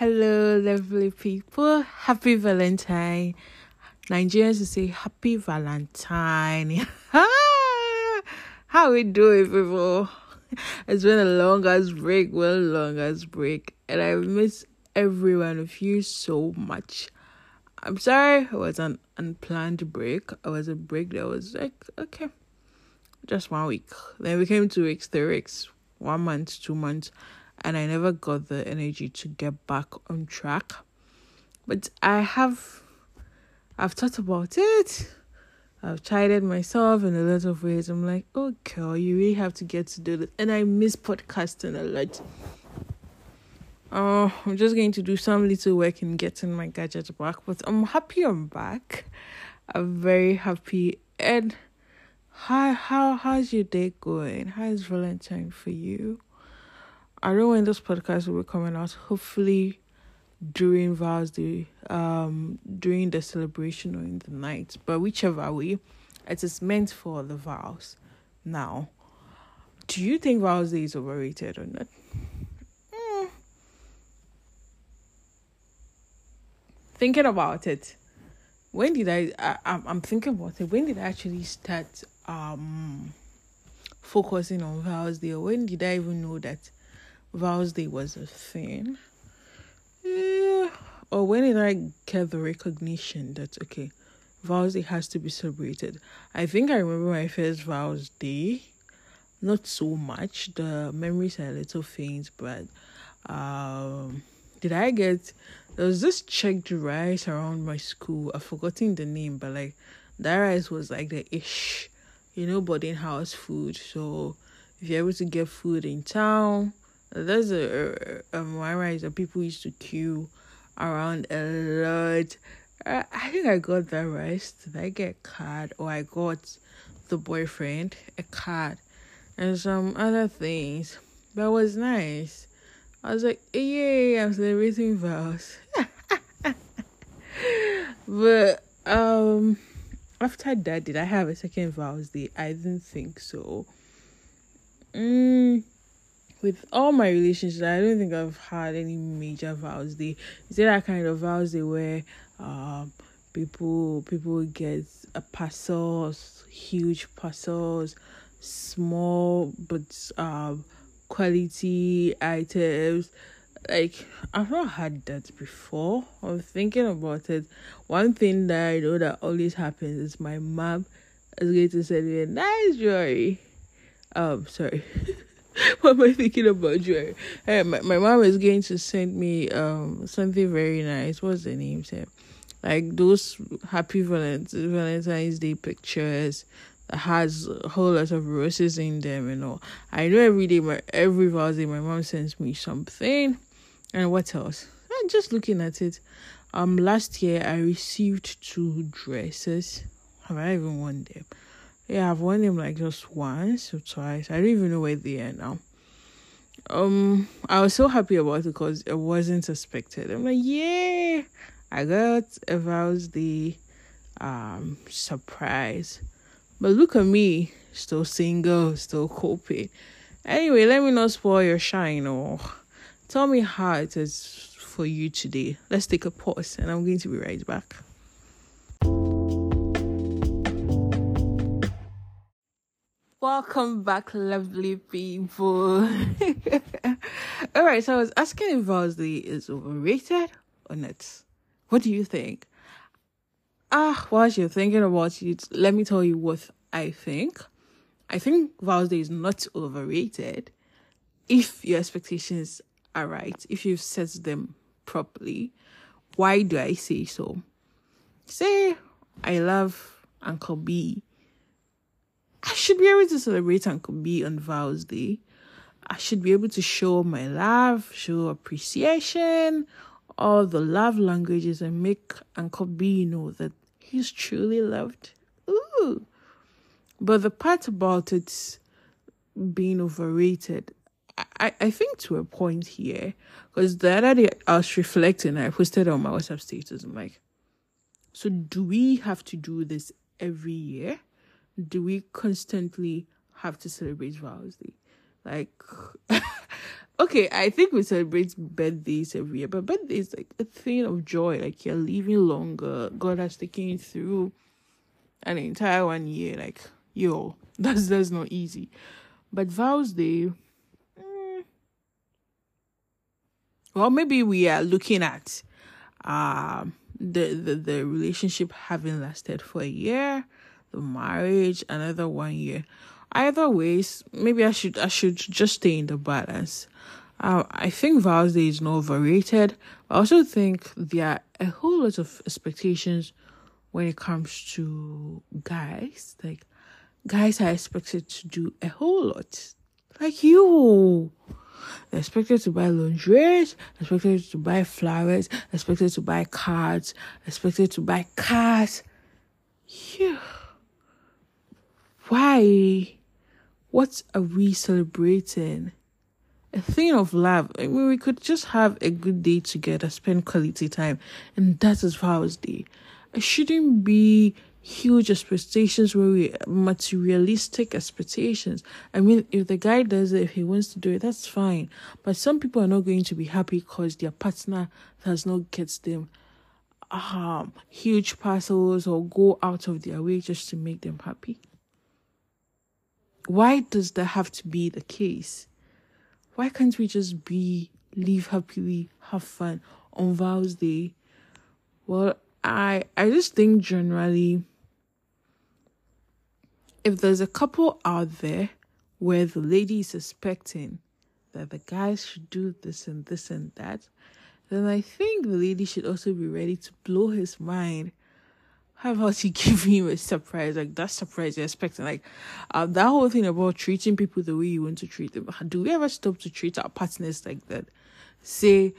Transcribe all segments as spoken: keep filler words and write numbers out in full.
Hello, lovely people. Happy Valentine. Nigerians will say happy Valentine. How we doing, people? It's been a long ass break, well, long ass break, and I miss every one of you so much. I'm sorry, it was an unplanned break. It was a break that was like, okay, just one week. Then we came two weeks, three weeks, one month, two months. And I never got the energy to get back on track. But I have, I've thought about it. I've chided myself in a lot of ways. I'm like, oh girl, you really have to get to do this. And I miss podcasting a lot. Oh, I'm just going to do some little work in getting my gadget back. But I'm happy I'm back. I'm very happy. And how how how's your day going? How's Valentine for you? I don't know when this podcast will be coming out. Hopefully during Vows Day, um, during the celebration or in the night. But whichever way, it is meant for the vows. Now, do you think Vows Day is overrated or not? Mm. Thinking about it, when did I, I? I'm I'm thinking about it. When did I actually start um focusing on Vows Day? When did I even know that Vows Day was a thing? Yeah. Or when did I get the recognition that, okay, Vows Day has to be celebrated? I think I remember my first Vows Day. Not so much. The memories are a little faint, but um, did I get... There was this checked rice around my school. I've forgotten the name, but, like, that rice was, like, the ish, you know, boarding house food. So if you're able to get food in town... There's a, a, a one rice that people used to queue around a lot. Uh, I think I got that rice. Did I get a card? Or I got the boyfriend a card and some other things. But it was nice. I was like, yay, I'm celebrating vows. But um, after that, did I have a second vows day? I didn't think so. Mm. With all my relationships, I don't think I've had any major vows day. Is it that kind of vows day where um people people get a parcels, huge parcels, small but um quality items? Like, I've not had that before. I'm thinking about it. One thing that I know that always happens is my mom is going to send me a nice jewelry. Um, sorry. What am I thinking about, jewelry? Hey, my, my mom is going to send me um something very nice. What's the name, sir? Like those happy Valentine's Day pictures that has a whole lot of roses in them and all. I know every day, my every Valentine's Day, my mom sends me something. And what else? I'm just looking at it. Um, last year I received two dresses. Have I even worn them? Yeah, I've worn them like just once or twice. I don't even know where they are now. Um, I was so happy about it because it wasn't expected. I'm like, yeah, I got a vows day um surprise. But look at me, still single, still coping. Anyway, let me not spoil your shine or tell me how it is for you today. Let's take a pause and I'm going to be right back. Welcome back, lovely people. All right, so I was asking if Vows Day is overrated or not. What do you think? Ah, whilst you're thinking about it, let me tell you what I think. I think Vows Day is not overrated if your expectations are right, if you've set them properly. Why do I say so? Say, I love Uncle B. I should be able to celebrate Uncle B on Vows Day. I should be able to show my love, show appreciation, all the love languages, and make Uncle B know that he's truly loved. Ooh. But the part about it being overrated, I, I think to a point here, because the other day I was reflecting, I posted on my WhatsApp status, I'm like, so do we have to do this every year? Do we constantly have to celebrate Vows Day? Like, okay, I think we celebrate birthdays every year, but birthday is like a thing of joy. Like, you're living longer. God has taken you through an entire one year. Like, yo, that's that's not easy. But vows day, mm, well, maybe we are looking at um the, the the relationship having lasted for a year, the marriage another one year. Either ways, maybe I should I should just stay in the balance. Um, I think vows day is not overrated. I also think there are a whole lot of expectations when it comes to guys. Like, guys are expected to do a whole lot. Like, you, they're expected to buy lingerie, expected to buy flowers, expected to buy cards, expected to buy cars. Yeah. Why? What are we celebrating? A thing of love. I mean, we could just have a good day together, spend quality time, and that is Vows Day. It shouldn't be huge expectations where we materialistic expectations. I mean, if the guy does it, if he wants to do it, that's fine. But some people are not going to be happy because their partner does not get them um huge parcels or go out of their way just to make them happy. Why does that have to be the case? Why can't we just be, live happily, have fun on Vows Day? Well, I I just think generally, if there's a couple out there where the lady is expecting that the guys should do this and this and that, then I think the lady should also be ready to blow his mind. How about you give him a surprise? Like, that surprise you're expecting. Like, uh, that whole thing about treating people the way you want to treat them. Do we ever stop to treat our partners like that? Say,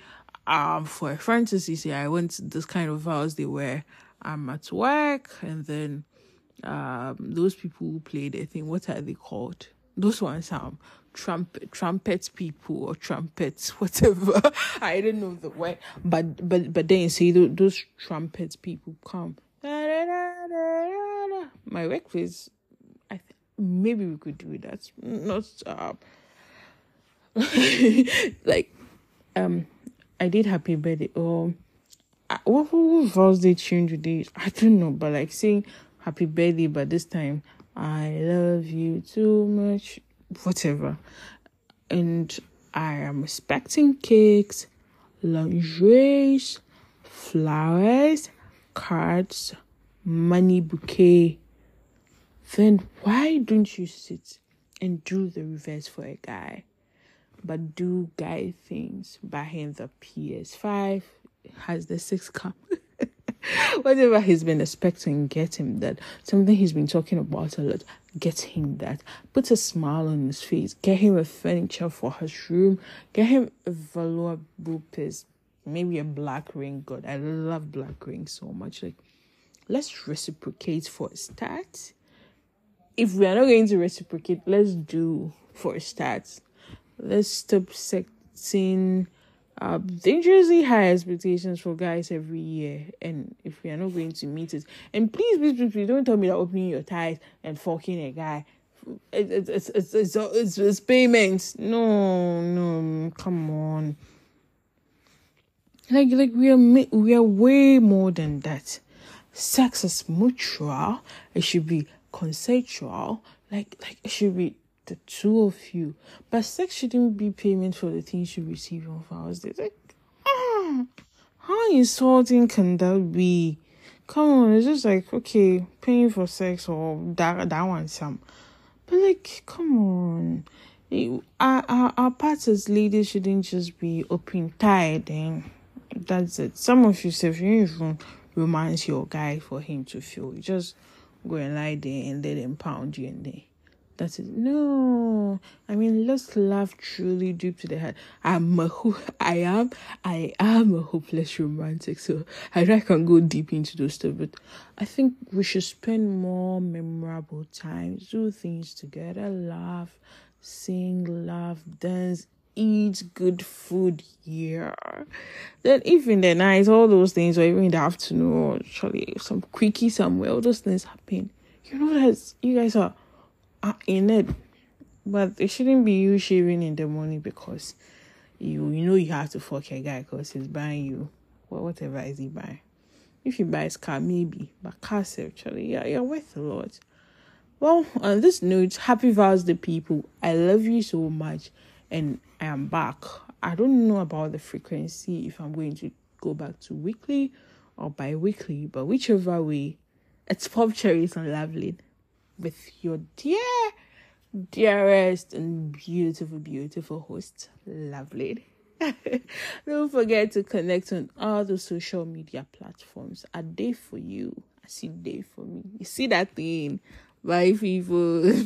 um, for a fantasy, say, I went to this kind of vows day where I'm at work, and then um, those people who play their thing, what are they called? Those ones, um, trumpet, trumpet people or trumpets, whatever. I don't know the word. But, but, but then, see, those, those trumpet people come. My workplace, I think maybe we could do that. Not uh, like, um, I did happy birthday, or uh, what, what vows they change with this? I don't know, but like saying happy birthday, but this time I love you too much, whatever. And I am expecting cakes, lingerie, flowers, cards, money, bouquet. Then why don't you sit and do the reverse for a guy? But do guy things. Buy him the P S five, has the six come. Whatever he's been expecting, get him that. Something he's been talking about a lot, get him that. Put a smile on his face. Get him a furniture for his room. Get him a valuable piece. Maybe a black ring. God, I love black rings so much. Like, let's reciprocate for a start. If we are not going to reciprocate, let's do for a start. Let's stop setting uh, dangerously high expectations for guys every year. And if we are not going to meet it, and please, please, please, please don't tell me that opening your ties and fucking a guy, it, it, it's, it's, it's, it's, it's payments. No, no, come on. Like, like we are we are way more than that. Sex is mutual. It should be consensual. Like, like it should be the two of you. But sex shouldn't be payment for the things you receive on Vows Day. Like, ah, how insulting can that be? Come on, it's just like, okay, paying for sex or that that one some. But like, come on. It, our, our, our partners, ladies, shouldn't just be open tied and that's it. Some of you say if you even romance your guy for him to feel, you just go and lie there and let him pound you and there. That's it. No, I mean, let's laugh truly deep to the heart. I'm a ho- I am, I am a hopeless romantic, so I know I can go deep into those stuff. But I think we should spend more memorable times, do things together, laugh, sing, laugh, dance, eat good food. Yeah, then if in the night, all those things, or even in the afternoon, or actually some quickie somewhere, all those things happen. You know that you guys are, are in it, but it shouldn't be you shaving in the morning because you you know you have to fuck your guy because he's buying you, well, whatever is he buying. If he buys car, maybe, but car save, Charlie, yeah, you're worth a lot. Well, on this note, happy vows to people. I love you so much, and I am back. I don't know about the frequency, if I'm going to go back to weekly or bi-weekly, but whichever way, it's Pop Cherries on Loveline with your dear, dearest and beautiful, beautiful host, Loveline. Don't forget to connect on all the social media platforms. A day for you, I see day for me. You see that thing? Bye, people.